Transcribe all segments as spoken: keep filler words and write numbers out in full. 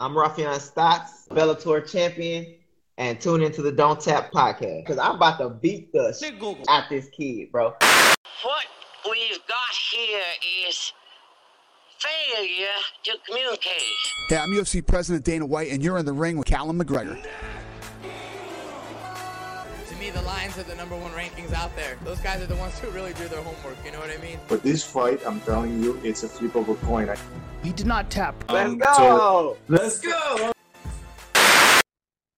I'm Rafael Stotts, Bellator champion, and tune into the Don't Tap podcast because I'm about to beat the shit out this kid, bro. What we've got here is failure to communicate. Hey, I'm U F C President Dana White, and you're in the ring with Callum McGregor. The Lions are the number one rankings out there. Those guys are the ones who really do their homework, you know what I mean? But this fight, I'm telling you, it's a flip of a coin. He did not tap. Let's um, go! So, let's go!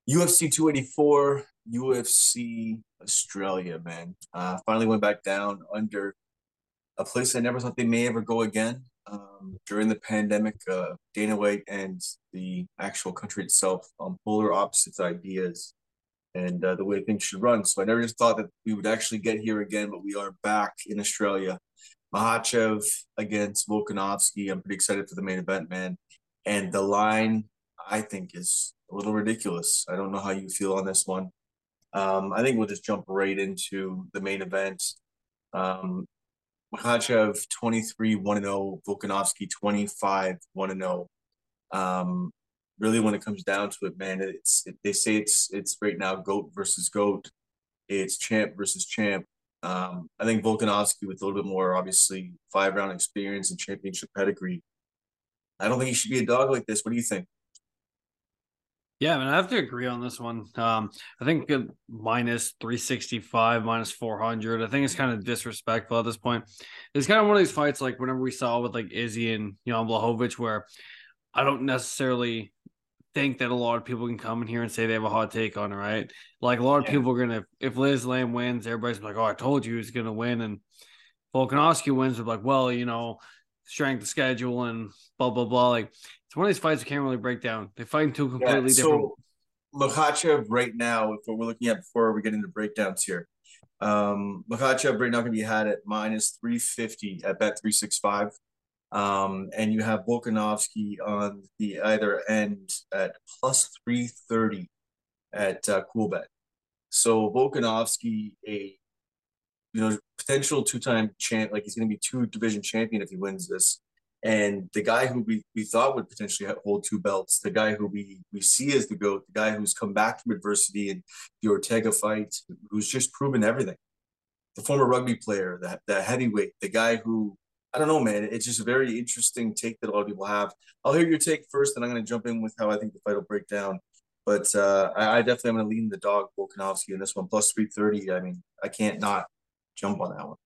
U F C two eighty-four, U F C Australia, man. Uh, finally went back down under a place I never thought they may ever go again. Um, during the pandemic, uh, Dana White and the actual country itself on um, polar opposites ideas. And uh, the way things should run. So I never just thought that we would actually get here again, but we are back in Australia. Makhachev against Volkanovski. I'm pretty excited for the main event, man. And the line, I think, is a little ridiculous. I don't know how you feel on this one. Um, I think we'll just jump right into the main event. Um, Makhachev twenty-three one and oh, Volkanovski twenty-five one and oh. Um, Really, when it comes down to it, man, it's it, they say it's it's right now goat versus goat, it's champ versus champ. Um, I think Volkanovski with a little bit more, obviously, five round experience and championship pedigree. I don't think he should be a dog like this. What do you think? Yeah, I mean, I have to agree on this one. Um, I think minus three sixty-five, minus four hundred. I think it's kind of disrespectful at this point. It's kind of one of these fights, like whenever we saw with like Izzy and you know Blachowicz, where I don't necessarily think that a lot of people can come in here and say they have a hot take on it, right? Like, a lot of yeah. people are going to, if Liz Lamb wins, everybody's like, oh, I told you he's going to win. And Volkanovski wins, they're like, well, you know, strength of schedule and blah, blah, blah. Like, it's one of these fights you can't really break down. They fight in two completely yeah, so different. So, Makhachev right now, if what we're looking at before we get into breakdowns here, um, Makhachev right now can be had at minus three fifty at bet three sixty-five. Um, and you have Volkanovski on the either end at plus three thirty at uh, Coolbet. So Volkanovski, a you know potential two-time champ, like he's going to be two-division champion if he wins this. And the guy who we, we thought would potentially hold two belts, the guy who we, we see as the GOAT, the guy who's come back from adversity and the Ortega fight, who's just proven everything. The former rugby player, that the heavyweight, the guy who I don't know, man. It's just a very interesting take that a lot of people have. I'll hear your take first, and I'm going to jump in with how I think the fight will break down. But uh, I, I definitely am going to lean the dog, Volkanovski, in this one. Plus three thirty, I mean, I can't not jump on that one.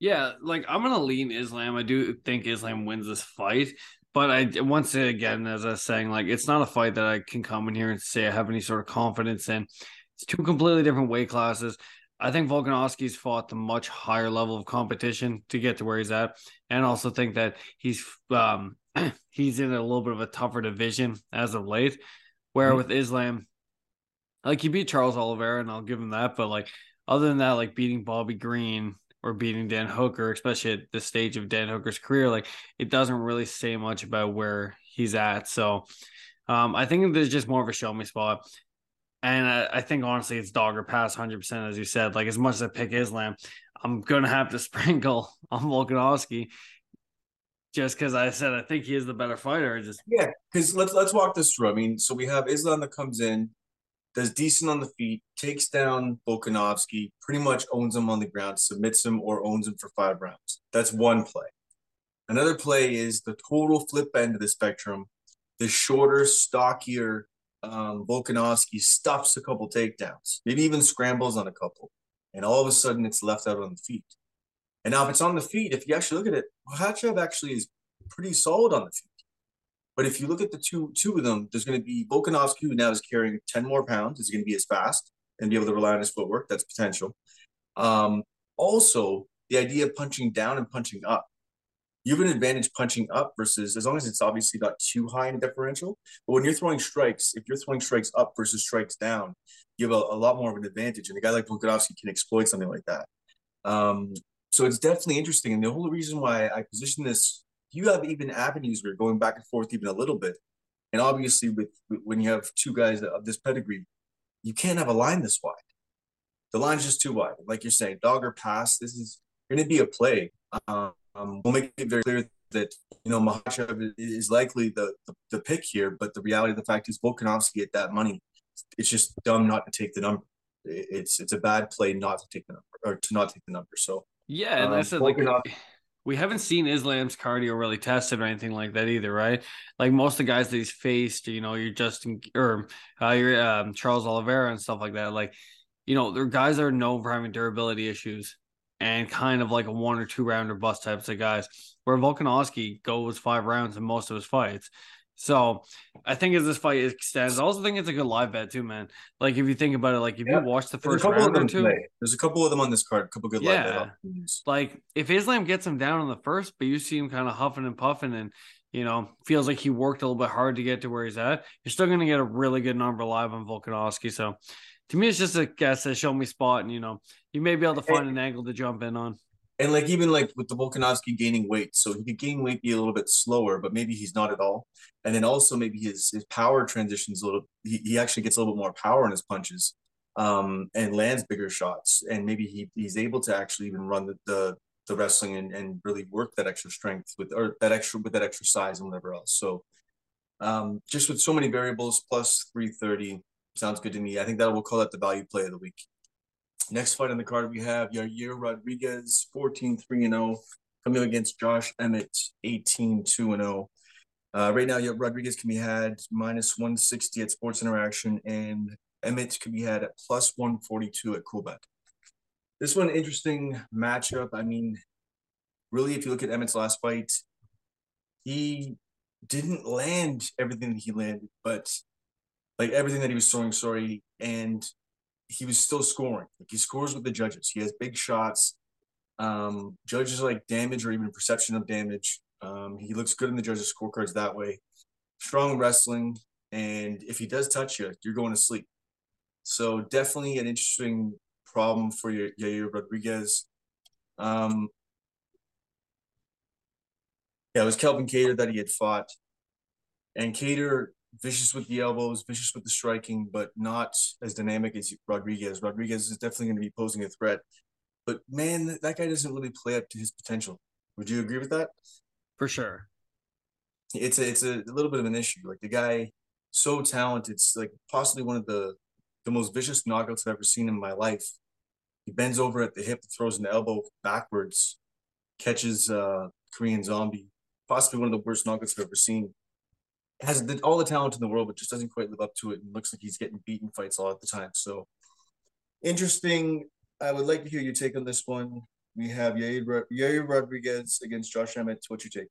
Yeah, like, I'm going to lean Islam. I do think Islam wins this fight. But I once again, as I was saying, like, it's not a fight that I can come in here and say I have any sort of confidence in. It's two completely different weight classes. I think Volkanovski's fought the much higher level of competition to get to where he's at, and also think that he's um, he's in a little bit of a tougher division as of late, where mm-hmm. with Islam, like, he beat Charles Oliveira, and I'll give him that, but, like, other than that, like, beating Bobby Green or beating Dan Hooker, especially at this stage of Dan Hooker's career, like, it doesn't really say much about where he's at, so um, I think there's just more of a show-me spot. And I, I think, honestly, it's dog or pass one hundred percent, as you said. Like, as much as I pick Islam, I'm going to have to sprinkle on Volkanovski just because I said I think he is the better fighter. Just Yeah, because let's, let's walk this through. I mean, so we have Islam that comes in, does decent on the feet, takes down Volkanovski, pretty much owns him on the ground, submits him or owns him for five rounds. That's one play. Another play is the total flip end of the spectrum, the shorter, stockier Um, Volkanovski stuffs a couple takedowns, maybe even scrambles on a couple, and all of a sudden it's left out on the feet. And now if it's on the feet, if you actually look at it, Makhachev actually is pretty solid on the feet. But if you look at the two two of them, there's going to be Volkanovski, who now is carrying ten more pounds, is going to be as fast and be able to rely on his footwork. That's potential. Um, also, the idea of punching down and punching up. You have an advantage punching up versus, as long as it's obviously not too high in differential. But when you're throwing strikes, if you're throwing strikes up versus strikes down, you have a, a lot more of an advantage. And a guy like Volkanovski can exploit something like that. Um, so it's definitely interesting. And the whole reason why I position this, you have even avenues where you're going back and forth even a little bit. And obviously, with when you have two guys of this pedigree, you can't have a line this wide. The line's just too wide. Like you're saying, dog or pass, this is going to be a play. Um, Um, we'll make it very clear that you know, Makhachev is likely the, the, the pick here, but the reality of the fact is Volkanovski at that money, it's just dumb not to take the number. It's it's a bad play not to take the number, or to not take the number. So yeah, and um, I said like we haven't seen Islam's cardio really tested or anything like that either, right? Like most of the guys that he's faced, you know, you're Justin or uh, you're um, Charles Oliveira and stuff like that. Like, you know, they're guys that are known for having durability issues and kind of like a one or two rounder bust types of guys, where Volkanovski goes five rounds in most of his fights. So I think as this fight extends, I also think it's a good live bet too, man. Like if you think about it, like if yeah. you watch the first round or two, play. there's a couple of them on this card, a couple of good yeah. live bet opportunities. Like if Islam gets him down on the first, but you see him kind of huffing and puffing and, you know, feels like he worked a little bit hard to get to where he's at, you're still going to get a really good number live on Volkanovski. So to me, it's just a guess, a show me spot, and, you know, you may be able to find and, an angle to jump in on. And like even like with the Volkanovski gaining weight, so he could gain weight be a little bit slower, but maybe he's not at all. And then also maybe his his power transitions a little. He, he actually gets a little bit more power in his punches, um, and lands bigger shots. And maybe he he's able to actually even run the the, the wrestling and, and really work that extra strength with or that extra with that extra size and whatever else. So, um, just with so many variables, plus three thirty sounds good to me. I think that we'll call that the value play of the week. Next fight on the card, we have Yair Rodriguez, fourteen three and oh, coming up against Josh Emmett, eighteen two and oh. Uh, right now, Yair Rodriguez can be had minus one sixty at Sports Interaction, and Emmett can be had at plus one forty-two at Coolbet. This one, interesting matchup. I mean, really, if you look at Emmett's last fight, he didn't land everything that he landed, but like everything that he was throwing, sorry, and he was still scoring. Like he scores with the judges. He has big shots. Um, judges like damage or even perception of damage. Um, he looks good in the judges' scorecards that way. Strong wrestling. And if he does touch you, you're going to sleep. So definitely an interesting problem for Yair Rodriguez. Um, yeah, it was Calvin Kattar that he had fought. And Kattar, vicious with the elbows, vicious with the striking, but not as dynamic as Rodriguez. Rodriguez is definitely going to be posing a threat. But, man, that guy doesn't really play up to his potential. Would you agree with that? For sure. It's a, it's a little bit of an issue. Like, the guy, so talented. It's, like, possibly one of the, the most vicious knockouts I've ever seen in my life. He bends over at the hip, throws an elbow backwards, catches uh, Korean Zombie. Possibly one of the worst knockouts I've ever seen. Has all the talent in the world, but just doesn't quite live up to it, and looks like he's getting beaten fights a lot of the time. So, interesting. I would like to hear your take on this one. We have Yair, Yair Rodriguez against Josh Emmett. What's your take?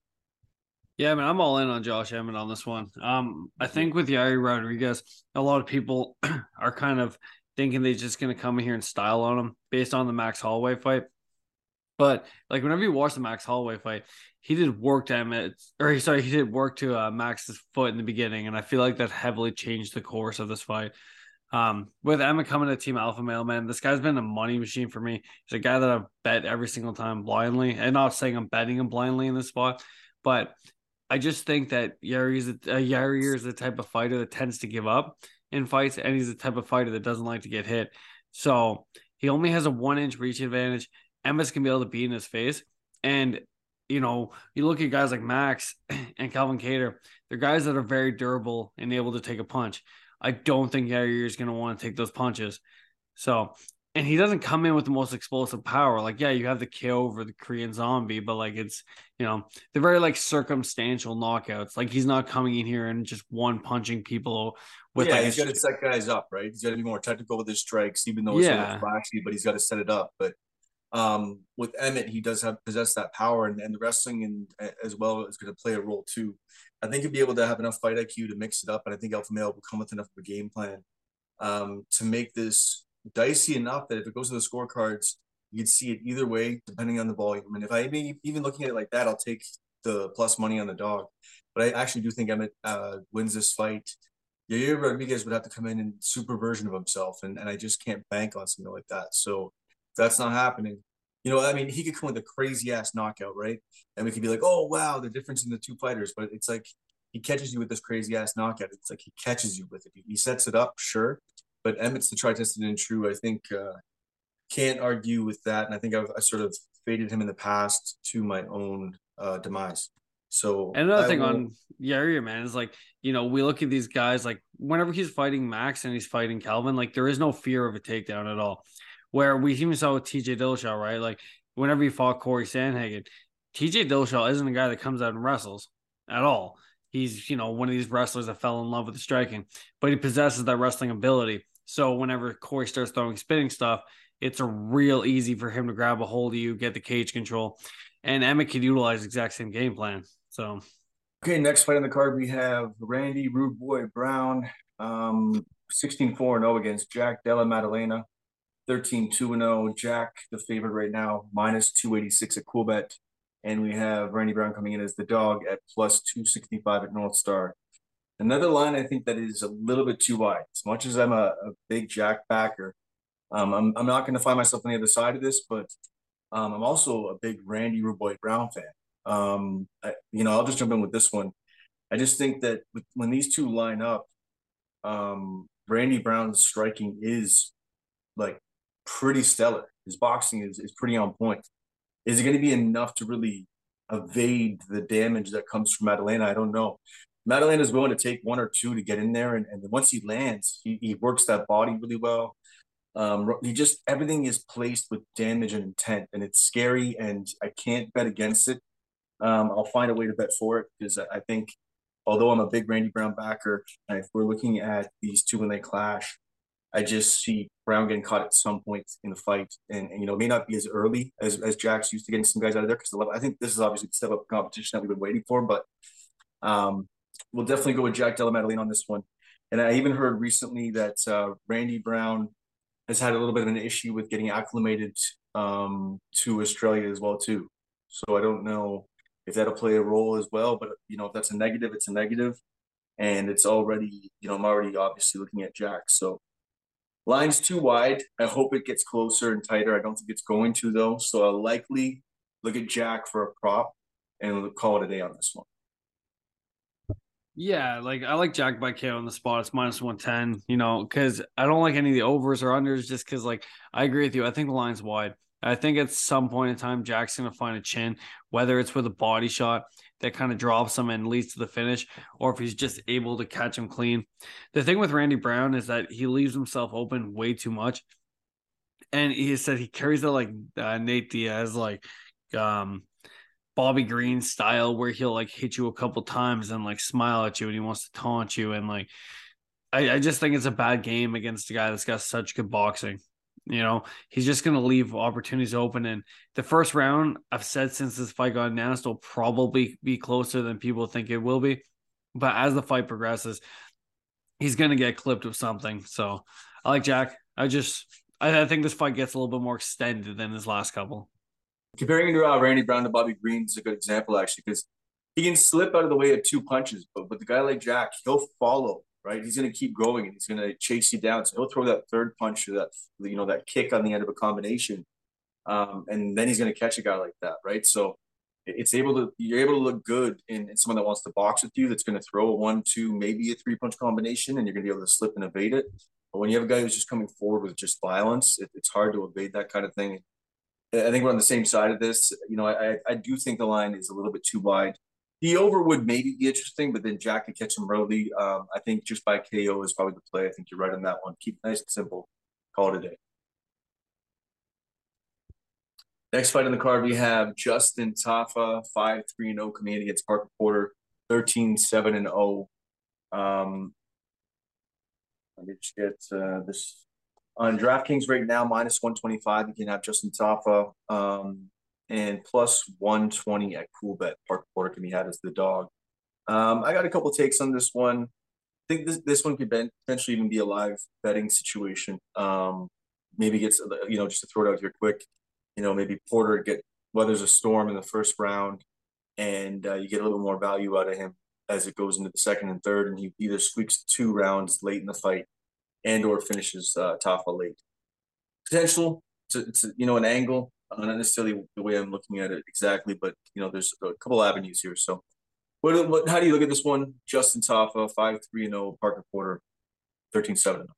Yeah, I mean, I'm all in on Josh Emmett on this one. Um, I think with Yair Rodriguez, a lot of people are kind of thinking they're just going to come in here and style on him based on the Max Holloway fight. But, like, whenever you watch the Max Holloway fight, he did work to Emmett, or sorry, he did work to uh, Max's foot in the beginning, and I feel like that heavily changed the course of this fight. Um, with Emmett coming to Team Alpha Male, man, this guy's been a money machine for me. He's a guy that I've bet every single time blindly, and not saying I'm betting him blindly in this spot, but I just think that Yair is, uh, Yair is the type of fighter that tends to give up in fights, and he's the type of fighter that doesn't like to get hit. So he only has a one-inch reach advantage. Emmett's going to be able to beat in his face. And, you know, you look at guys like Max and Calvin Kattar, they're guys that are very durable and able to take a punch. I don't think Yair is going to want to take those punches. So, and he doesn't come in with the most explosive power. Like, yeah, you have the K O over the Korean Zombie, but, like, it's, you know, they're very, like, circumstantial knockouts. Like, he's not coming in here and just one-punching people with, yeah, like, he's got to set guys up, right? He's got to be more technical with his strikes, even though it's yeah. a little flashy, but he's got to set it up. But Um, with Emmett, he does have possess that power, and, and the wrestling and as well is going to play a role too. I think he'll be able to have enough fight I Q to mix it up, and I think Alpha Male will come with enough of a game plan um, to make this dicey enough that if it goes to the scorecards, you can see it either way depending on the volume. And if I mean, even looking at it like that, I'll take the plus money on the dog. But I actually do think Emmett uh, wins this fight. Yair Rodriguez would have to come in and super version of himself, and, and I just can't bank on something like that. So that's not happening. You know, I mean, he could come with a crazy-ass knockout, right? And we could be like, oh, wow, the difference in the two fighters. But it's like he catches you with this crazy-ass knockout. It's like he catches you with it. He sets it up, sure. But Emmett's the tri-tested and true. I think uh, can't argue with that. And I think I've I sort of faded him in the past to my own uh, demise. So and another I thing will... on Yair, man, is like, you know, we look at these guys, like whenever he's fighting Max and he's fighting Calvin, like there is no fear of a takedown at all. Where we even saw with T J Dillashaw, right? Like whenever he fought Corey Sandhagen, T J Dillashaw isn't a guy that comes out and wrestles at all. He's, you know, one of these wrestlers that fell in love with the striking, but he possesses that wrestling ability. So whenever Corey starts throwing spinning stuff, it's a real easy for him to grab a hold of you, get the cage control, and Emmett could utilize the exact same game plan. So, okay, next fight on the card, we have Randy Rude Boy Brown, um, sixteen four and oh against Jack Della Maddalena, thirteen two and oh. Jack, the favorite right now, minus two eighty-six at Cool Bet. And we have Randy Brown coming in as the dog at plus two sixty-five at North Star. Another line I think that is a little bit too wide. As much as I'm a, a big Jack backer, um, I'm, I'm not going to find myself on the other side of this, but um, I'm also a big Randy Rude Boy Brown fan. Um, I, you know, I'll just jump in with this one. I just think that with, when these two line up, um, Randy Brown's striking is like pretty stellar. His boxing is, is pretty on point. Is it going to be enough to really evade the damage that comes from Maddalena? I don't know. Maddalena's willing to take one or two to get in there, and, and once he lands, he, he works that body really well. Um, he just everything is placed with damage and intent, and it's scary, and I can't bet against it. Um, I'll find a way to bet for it because I think, although I'm a big Randy Brown backer, if we're looking at these two when they clash, I just see Brown getting caught at some point in the fight, and, and you know, it may not be as early as, as Jack's used to getting some guys out of there, because I think this is obviously the step-up competition that we've been waiting for, but um, we'll definitely go with Jack Della Maddalena on this one. And I even heard recently that uh, Randy Brown has had a little bit of an issue with getting acclimated um, to Australia as well, too. So I don't know if that'll play a role as well, but, you know, if that's a negative, it's a negative. And it's already, you know, I'm already obviously looking at Jack, so line's too wide. I hope it gets closer and tighter. I don't think it's going to, though. So I'll likely look at Jack for a prop and we'll call it a day on this one. Yeah, like I like Jack by K O on the spot. It's minus one ten, you know, because I don't like any of the overs or unders just because, like, I agree with you. I think the line's wide. I think at some point in time, Jack's going to find a chin, whether it's with a body shot that kind of drops him and leads to the finish, or if he's just able to catch him clean. The thing with Randy Brown is that he leaves himself open way too much. And he said he carries that like uh, Nate Diaz, like um, Bobby Green style, where he'll like hit you a couple times and like smile at you and he wants to taunt you. And like, I, I just think it's a bad game against a guy that's got such good boxing. You know, he's just going to leave opportunities open. And the first round, I've said since this fight got announced, will probably be closer than people think it will be. But as the fight progresses, he's going to get clipped with something. So I like Jack. I just, I, I think this fight gets a little bit more extended than his last couple. Comparing to uh, Randy Brown to Bobby Green is a good example, actually, because he can slip out of the way of two punches. But with a guy like Jack, he'll follow. Right, he's going to keep going and he's going to chase you down. So he'll throw that third punch or that, you know, that kick on the end of a combination, um, and then he's going to catch a guy like that, right? So it's able to you're able to look good in, in someone that wants to box with you. That's going to throw a one, two, maybe a three punch combination, and you're going to be able to slip and evade it. But when you have a guy who's just coming forward with just violence, it, it's hard to evade that kind of thing. I think we're on the same side of this. You know, I I do think the line is a little bit too wide. The over would maybe be interesting, but then Jack could catch him early. Um, I think just by K O is probably the play. I think you're right on that one. Keep it nice and simple. Call it a day. Next fight on the card, we have Justin Taffa, five three and oh, coming in against Parker Porter, thirteen seven and oh. Um, let me just get uh, this. On DraftKings right now, minus one twenty-five. You can have Justin Taffa. Um, and plus one twenty at Cool Bet. Parker Porter can be had as the dog. Um, I got a couple takes on this one. I think this, this one could potentially even be a live betting situation. Um, maybe gets, you know, just to throw it out here quick, you know, maybe Porter get weathers a storm in the first round and uh, you get a little more value out of him as it goes into the second and third, and he either squeaks two rounds late in the fight and or finishes uh, Taffa late. Potential, it's, a, it's a, you know, an angle. Not necessarily the way I'm looking at it exactly, but, you know, there's a couple avenues here. So what, what how do you look at this one? Justin Taffa, five three and oh, Parker Porter, thirteen seven and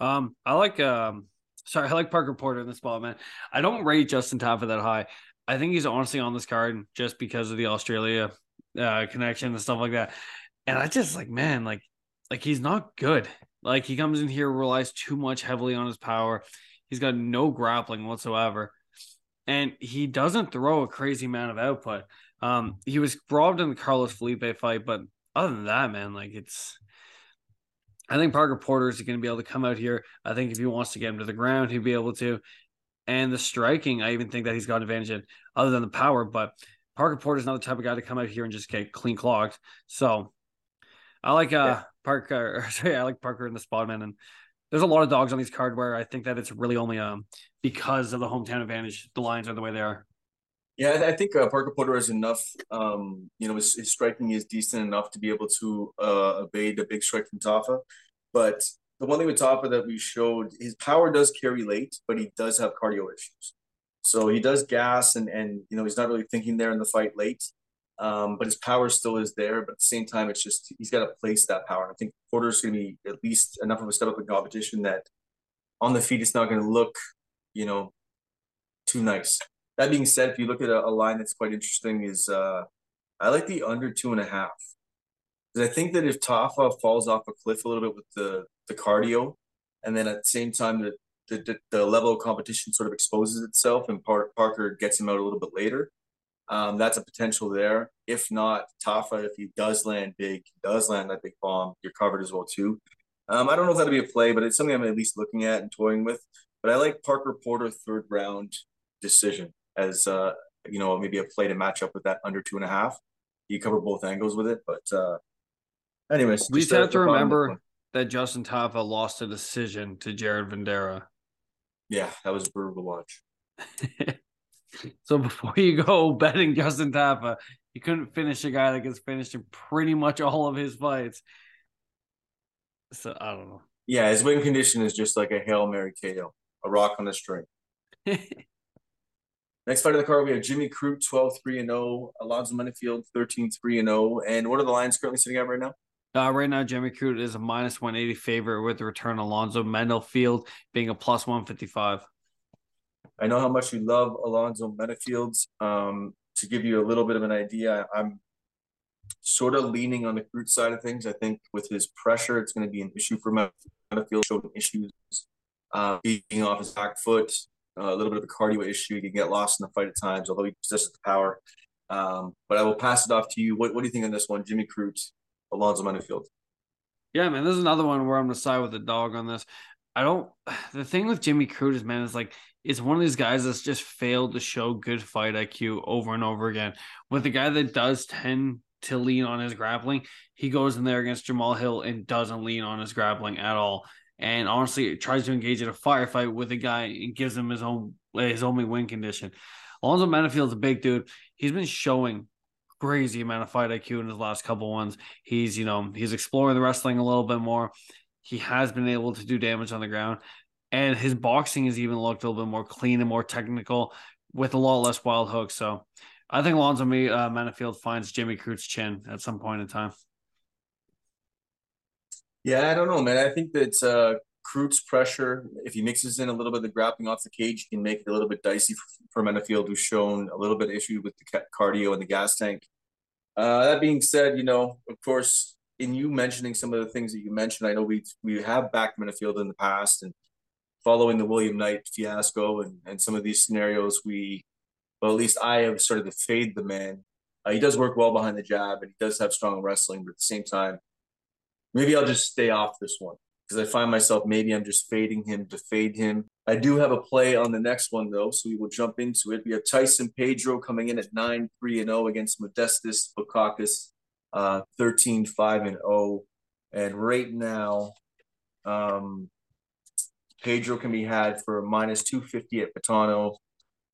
oh. Um, I like, um, sorry, I like Parker Porter in the spot, man. I don't rate Justin Taffa that high. I think he's honestly on this card just because of the Australia uh, connection and stuff like that. And I just like, man, like, like he's not good. Like he comes in here, relies too much heavily on his power. He's got no grappling whatsoever. And he doesn't throw a crazy amount of output. Um, he was robbed in the Carlos Felipe fight, but other than that, man, like it's, I think Parker Porter is going to be able to come out here. I think if he wants to get him to the ground, he'd be able to. And the striking, I even think that he's got an advantage in, other than the power. But Parker Porter's not the type of guy to come out here and just get clean clogged. So I like uh, yeah. Parker. Sorry, I like Parker in the spot, man. And there's a lot of dogs on these cards where I think that it's really only um because of the hometown advantage, the Lions are the way they are. Yeah, I think uh, Parker Porter is enough. Um, you know, his, his striking is decent enough to be able to uh, evade the big strike from Taffa. But the one thing with Taffa that we showed, his power does carry late, but he does have cardio issues. So he does gas, and and you know he's not really thinking there in the fight late. Um, but his power still is there. But at the same time, it's just he's got to place that power. And I think Porter's going to be at least enough of a step up in competition that on the feet it's not going to look, you know, too nice. That being said, if you look at a, a line that's quite interesting is uh, I like the under two and a half. Because I think that if Taffa falls off a cliff a little bit with the, the cardio, and then at the same time the, the, the level of competition sort of exposes itself and Par- Parker gets him out a little bit later, um, that's a potential there. If not, Taffa, if he does land big, he does land that big bomb, you're covered as well too. Um, I don't know if that'll be a play, but it's something I'm at least looking at and toying with. But I like Parker Porter third round decision as uh you know maybe a play to match up with that under two and a half. You cover both angles with it, but uh anyways, we just have to remember that Justin Taffa lost a decision to Jared Vandera. Yeah, that was brutal to watch. So before you go betting Justin Taffa, you couldn't finish a guy that gets finished in pretty much all of his fights. So I don't know. Yeah, his win condition is just like a Hail Mary K O, a rock on a string. Next fight of the card, we have Jimmy Crute, twelve three and oh, Alonzo Menifield, thirteen three and oh. And what are the Lions currently sitting at right now? Uh, right now, Jimmy Crute is a minus one eighty favorite with the return Alonzo Menifield being a plus one fifty-five. I know how much you love Alonzo Menifield. Um, to give you a little bit of an idea, I'm sort of leaning on the Crute side of things. I think with his pressure, it's going to be an issue for Menifield. Showed issues uh, being off his back foot. Uh, a little bit of a cardio issue. He can get lost in the fight at times, although he possesses the power. Um, but I will pass it off to you. What, what do you think on this one? Jimmy Crute, Alonzo Menifield. Yeah, man, this is another one where I'm going to side with the dog on this. I don't – the thing with Jimmy Crute is, man, is like it's one of these guys that's just failed to show good fight I Q over and over again. With a guy that does tend to lean on his grappling, he goes in there against Jamahal Hill and doesn't lean on his grappling at all. And honestly, it tries to engage in a firefight with a guy and gives him his own his only win condition. Alonzo Menifield's a big dude. He's been showing crazy amount of fight I Q in his last couple ones. He's, you know, he's exploring the wrestling a little bit more. He has been able to do damage on the ground. And his boxing has even looked a little bit more clean and more technical with a lot less wild hooks. So I think Alonzo uh, Menifield finds Jimmy Crute's chin at some point in time. Yeah, I don't know, man. I think that uh, Crute's pressure, if he mixes in a little bit of the grappling off the cage, he can make it a little bit dicey for, for Menifield, who's shown a little bit of issue with the cardio and the gas tank. Uh, that being said, you know, of course, in you mentioning some of the things that you mentioned, I know we we have backed Menifield in the past, and following the William Knight fiasco and, and some of these scenarios, we, well, at least I have started to fade the man. Uh, he does work well behind the jab, and he does have strong wrestling, but at the same time, maybe I'll just stay off this one because I find myself maybe I'm just fading him to fade him. I do have a play on the next one, though, so we will jump into it. We have Tyson Pedro coming in at nine three and oh against Modestas Bukauskas, uh thirteen five and oh. And right now, um, Pedro can be had for minus two fifty at Betano,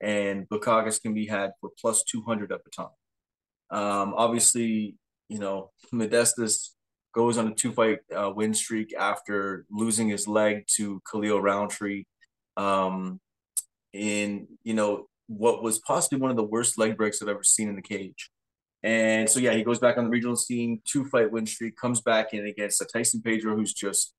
and Bukauskas can be had for plus two hundred at Betano. Um, obviously, you know, Modestas goes on a two-fight uh, win streak after losing his leg to Khalil Roundtree um, in, you know, what was possibly one of the worst leg breaks I've ever seen in the cage. And so, yeah, he goes back on the regional scene, two-fight win streak, comes back in against a Tyson Pedro who's just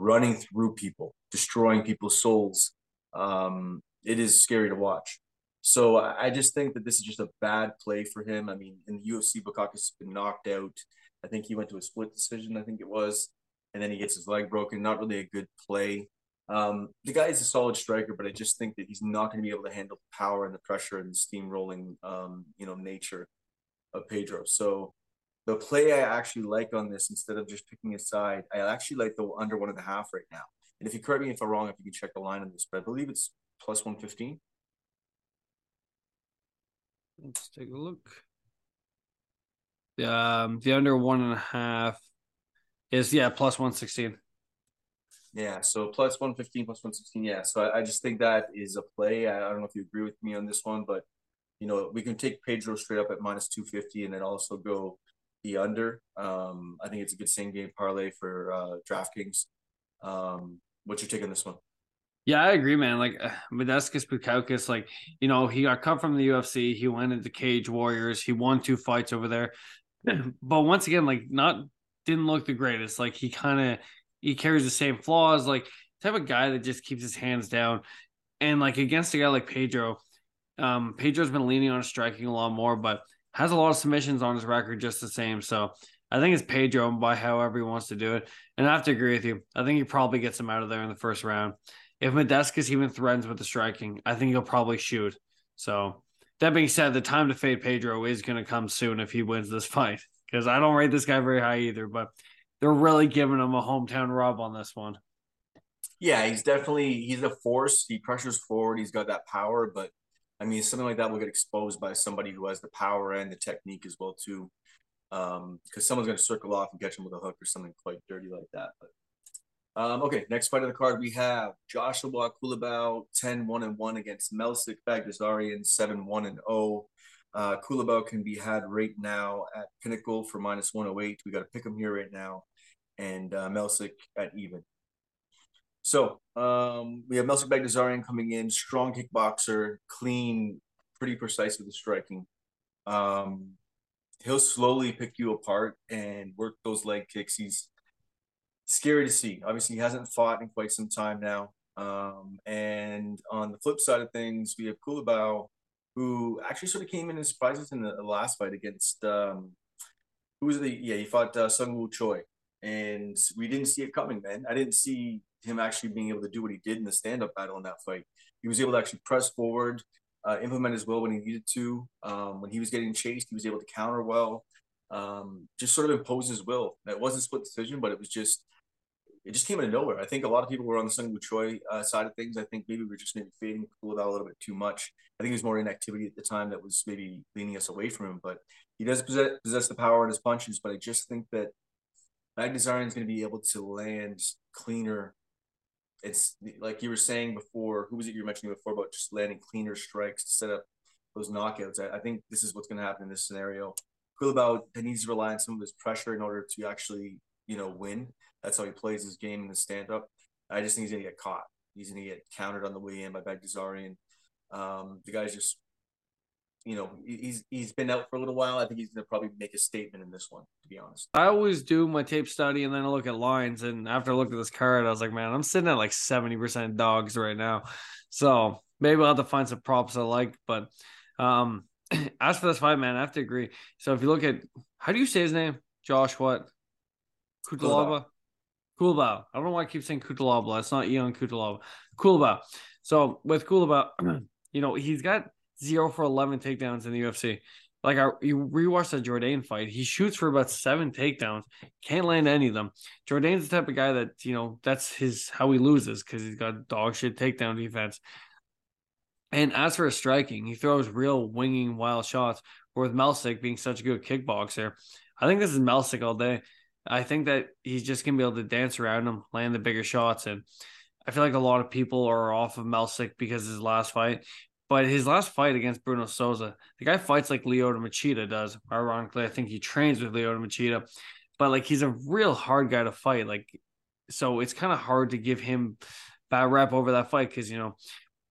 running through people, destroying people's souls. Um, it is scary to watch. So I just think that this is just a bad play for him. I mean, in the U F C, Bukauskas has been knocked out. I think he went to a split decision, I think it was. And then he gets his leg broken. Not really a good play. Um, the guy is a solid striker, but I just think that he's not going to be able to handle the power and the pressure and the steamrolling, um, you know, nature of Pedro. So the play I actually like on this, instead of just picking a side, I actually like the under one and a half right now. And if you correct me if I'm wrong, if you can check the line on this, but I believe it's plus one fifteen. Let's take a look. Um, the under one and a half is, yeah, plus one sixteen. Yeah, so plus one fifteen, plus one sixteen, yeah. So I, I just think that is a play. I, I don't know if you agree with me on this one, but, you know, we can take Pedro straight up at minus two fifty and then also go the under. Um, I think it's a good same-game parlay for uh, DraftKings. Um, what's your take on this one? Yeah, I agree, man. Like, uh, Modestas Bukauskas, like, you know, he got cut from the U F C. He went into Cage Warriors. He won two fights over there. But once again, like, not didn't look the greatest. Like, he kind of... he carries the same flaws, like type of guy that just keeps his hands down. And like against a guy like Pedro, um, Pedro's been leaning on striking a lot more, but has a lot of submissions on his record just the same. So I think it's Pedro by however he wants to do it. And I have to agree with you. I think he probably gets him out of there in the first round. If Modestas even threatens with the striking, I think he'll probably shoot. So that being said, the time to fade Pedro is going to come soon if he wins this fight, because I don't rate this guy very high either, but they're really giving him a hometown rub on this one. Yeah, he's definitely – he's a force. He pressures forward. He's got that power. But, I mean, something like that will get exposed by somebody who has the power and the technique as well too, because um, someone's going to circle off and catch him with a hook or something quite dirty like that. But um, okay, next fight of the card we have Joshua Culibao, ten and one and one against Melsik Baghdasaryan, seven and one and oh. Uh, Culibao can be had right now at Pinnacle for minus one oh eight. We got to pick him here right now. And uh, Melsik at even. So um, we have Melsik Baghdasaryan coming in, strong kickboxer, clean, pretty precise with the striking. Um, he'll slowly pick you apart and work those leg kicks. He's scary to see. Obviously, he hasn't fought in quite some time now. Um, and on the flip side of things, we have Culibao, who actually sort of came in and surprised us in the, the last fight against um, who was the yeah he fought uh, Seung Woo Choi. And we didn't see it coming, man. I didn't see him actually being able to do what he did in the stand-up battle in that fight. He was able to actually press forward, uh, implement his will when he needed to. Um, when he was getting chased, he was able to counter well, um, just sort of impose his will. It wasn't a split decision, but it was just, it just came out of nowhere. I think a lot of people were on the Seung Woo Choi uh, side of things. I think maybe we were just maybe fading Culibao a little bit too much. I think it was more inactivity at the time that was maybe leaning us away from him. But he does possess, possess the power in his punches, but I just think that Baghdasaryan is going to be able to land cleaner. It's like you were saying before, who was it you were mentioning before about just landing cleaner strikes to set up those knockouts? I, I think this is what's going to happen in this scenario. Culibao needs to rely on some of his pressure in order to actually, you know, win. That's how he plays his game in the stand-up. I just think he's going to get caught. He's going to get countered on the way in by Baghdasaryan. Um, the guy's just, you know, he's he's been out for a little while. I think he's going to probably make a statement in this one, to be honest. I always do my tape study and then I look at lines. And after I looked at this card, I was like, man, I'm sitting at like seventy percent dogs right now. So maybe I'll have to find some props I like. But um, as for this fight, man, I have to agree. So if you look at, how do you say his name? Josh what? Culibao? Culibao. I don't know why I keep saying Culibao. It's not Ion Culibao. Culibao. So with Culibao, you know, he's got zero for eleven takedowns in the U F C. Like, I, you rewatch the Jourdain fight. He shoots for about seven takedowns. Can't land any of them. Jourdain's the type of guy that, you know, that's his how he loses, because he's got dog shit takedown defense. And as for his striking, he throws real winging wild shots. With Melsik being such a good kickboxer, I think this is Melsik all day. I think that he's just going to be able to dance around him, land the bigger shots. And I feel like a lot of people are off of Melsik because of his last fight. But his last fight against Bruno Souza, the guy fights like Lyoto Machida does. Ironically, I think he trains with Lyoto Machida. But, like, he's a real hard guy to fight. Like, so it's kind of hard to give him bad rap over that fight because, you know,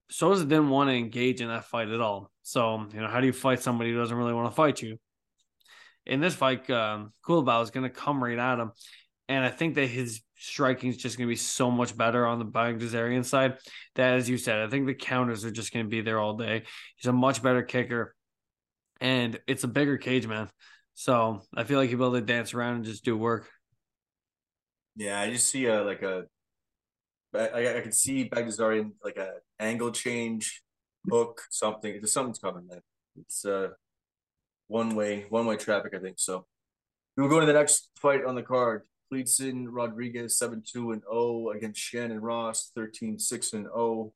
Souza didn't want to engage in that fight at all. So, you know, how do you fight somebody who doesn't really want to fight you? In this fight, um, Culibao is going to come right at him. And I think that his striking is just going to be so much better on the Baghdasaryan side that, as you said, I think the counters are just going to be there all day. He's a much better kicker, and it's a bigger cage, man. So I feel like he'll be able to dance around and just do work. Yeah, I just see a like a I, I could see Baghdasaryan like a angle change, hook, something. There's something's coming, man. It's uh one way, one way traffic, I think. So we'll go to the next fight on the card. Kleidison Rodrigues seven two and oh against Shannon Ross thirteen six and oh.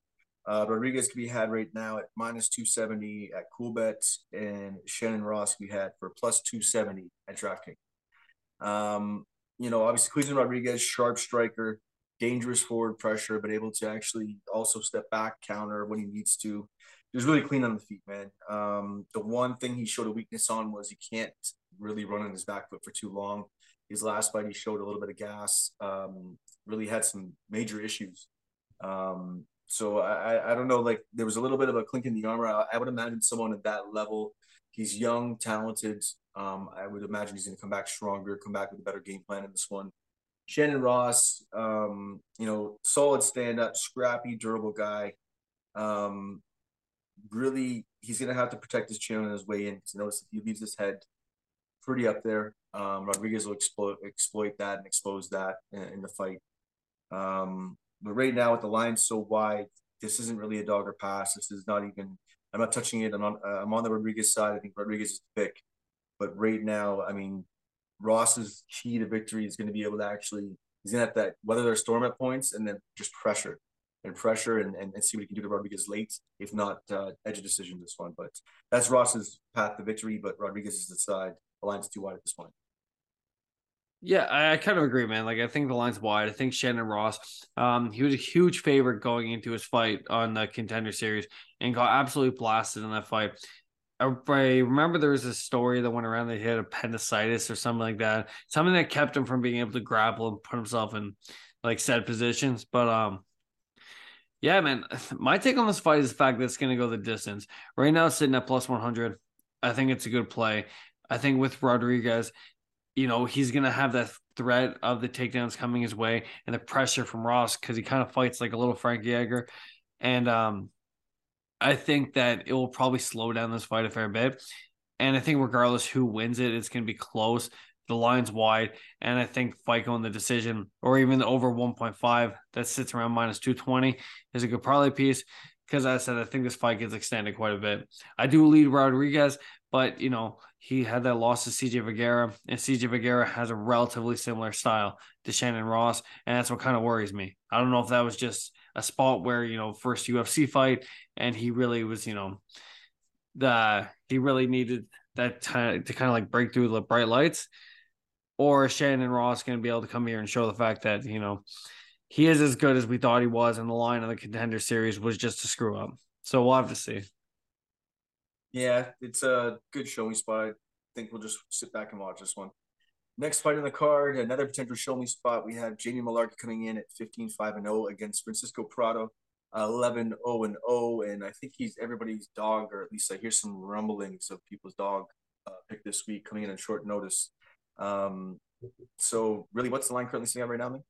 Uh, Rodriguez can be had right now at minus two seventy at Coolbet, and Shannon Ross can be had for plus two seventy at DraftKings. Um, you know, obviously, Kleidison Rodrigues, sharp striker, dangerous forward pressure, but able to actually also step back, counter when he needs to. He was really clean on the feet, man. Um, the one thing he showed a weakness on was he can't really run on his back foot for too long. His last fight, he showed a little bit of gas, um, really had some major issues. Um, So I I don't know, like there was a little bit of a clink in the armor. I, I would imagine someone at that level, he's young, talented. Um, I would imagine he's going to come back stronger, come back with a better game plan in this one. Shannon Ross, um, you know, solid stand-up, scrappy, durable guy. Um, really, he's going to have to protect his chin on his way in, because notice if he leaves his head pretty up there, um, Rodriguez will exploit exploit that and expose that in, in the fight. Um, But right now, with the line so wide, this isn't really a dog or pass. This is not even – I'm not touching it. I'm on, uh, I'm on the Rodriguez side. I think Rodriguez is the pick. But right now, I mean, Ross's key to victory is going to be able to actually – he's going to have to weather their storm at points and then just pressure and pressure and, and, and see what he can do to Rodriguez late, if not uh, edge of decision this one. But that's Ross's path to victory, but Rodriguez is the side. The line's too wide at this point. Yeah, I kind of agree, man. Like, I think the line's wide. I think Shannon Ross, um, he was a huge favorite going into his fight on the Contender Series and got absolutely blasted in that fight. I, I remember there was a story that went around that he had appendicitis or something like that, something that kept him from being able to grapple and put himself in, like, said positions. But, um, yeah, man, my take on this fight is the fact that it's going to go the distance. Right now, it's sitting at plus one hundred. I think it's a good play. I think with Rodriguez, you know, he's going to have that threat of the takedowns coming his way and the pressure from Ross, because he kind of fights like a little Frankie Edgar. And um, I think that it will probably slow down this fight a fair bit. And I think regardless who wins it, it's going to be close. The line's wide. And I think Fico in the decision, or even the over one point five that sits around minus two twenty, is a good parlay piece. Because as I said, I think this fight gets extended quite a bit. I do lead Rodriguez, but, you know, he had that loss to C J Vergara, and C J Vergara has a relatively similar style to Shannon Ross, and that's what kind of worries me. I don't know if that was just a spot where, you know, first U F C fight, and he really was, you know, the he really needed that t- to kind of like break through the bright lights, or is Shannon Ross going to be able to come here and show the fact that, you know, he is as good as we thought he was, and the line of the Contender Series was just a screw up. So we'll have to see. Yeah, it's a good show-me spot. I think we'll just sit back and watch this one. Next fight on the card, another potential show-me spot. We have Jamie Mullarkey coming in at fifteen five and oh against Francisco Prado, eleven oh and oh. And I think he's everybody's dog, or at least I hear some rumblings of people's dog uh, pick this week coming in on short notice. Um, so, really, what's the line currently sitting at right now, man?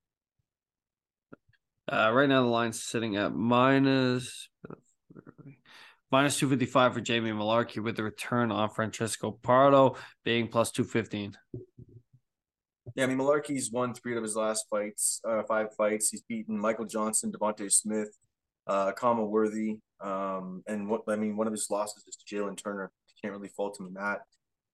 Uh, right now, the line's sitting at minus... Minus two fifty-five for Jamie Mullarkey, with the return on Francisco Prado being plus two fifteen. Yeah, I mean, Mullarkey's won three of his last fights, uh, five fights. He's beaten Michael Johnson, Devontae Smith, uh, Kama Worthy. Um, and, what I mean, one of his losses is to Jalen Turner. You can't really fault him in that.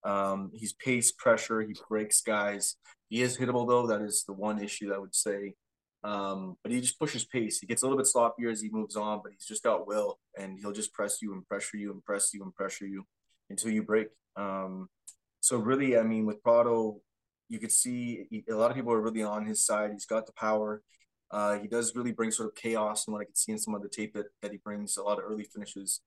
Um, he's pace, pressure. He breaks guys. He is hittable, though. That is the one issue I would say. Um, but he just pushes pace. He gets a little bit sloppier as he moves on, but he's just got will, and he'll just press you and pressure you and press you and pressure you until you break. Um, so really, I mean, with Prado, you could see he, a lot of people are really on his side. He's got the power. Uh, he does really bring sort of chaos, and what I could see in some of the tape that, that he brings, a lot of early finishes.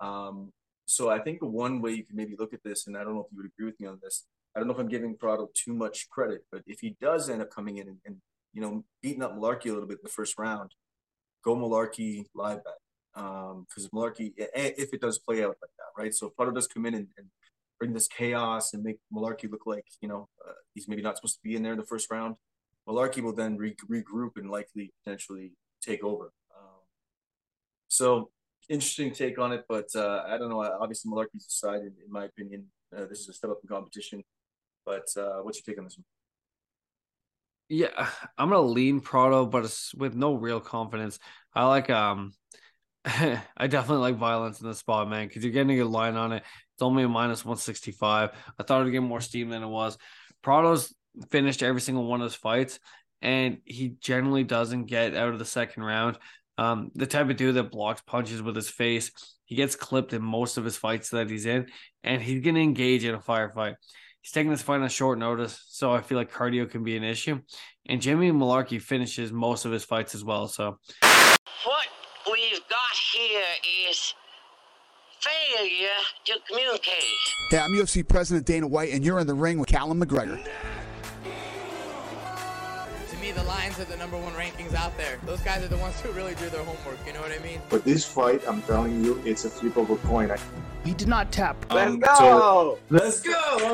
Um, so I think the one way you can maybe look at this, and I don't know if you would agree with me on this, I don't know if I'm giving Prado too much credit, but if he does end up coming in and, and you know, beating up Mullarkey a little bit in the first round, go Mullarkey live bet. Um, because Mullarkey, if it does play out like that, right? So if Prado does come in and, and bring this chaos and make Mullarkey look like, you know, uh, he's maybe not supposed to be in there in the first round, Mullarkey will then re regroup and likely potentially take over. Um, so interesting take on it, but uh, I don't know. Obviously, Mullarkey's decided, in my opinion, uh, this is a step up in competition. But uh, what's your take on this one? Yeah, I'm gonna lean Prado, but it's with no real confidence. I like um, I definitely like violence in this spot, man, because you're getting a good line on it. It's only a minus one sixty-five. I thought it'd get more steam than it was. Prado's finished every single one of his fights, and he generally doesn't get out of the second round. Um, the type of dude that blocks punches with his face, he gets clipped in most of his fights that he's in, and he's gonna engage in a firefight. He's taking this fight on short notice, so I feel like cardio can be an issue. And Jimmy Mullarkey finishes most of his fights as well. So what we've got here is failure to communicate. Hey, I'm U F C President Dana White, and you're in the ring with Callum McGregor. To me, the Lions are the number one rankings out there. Those guys are the ones who really do their homework, you know what I mean? But this fight, I'm telling you, it's a flip of a coin. He did not tap. Um, Let's go! So Let's go!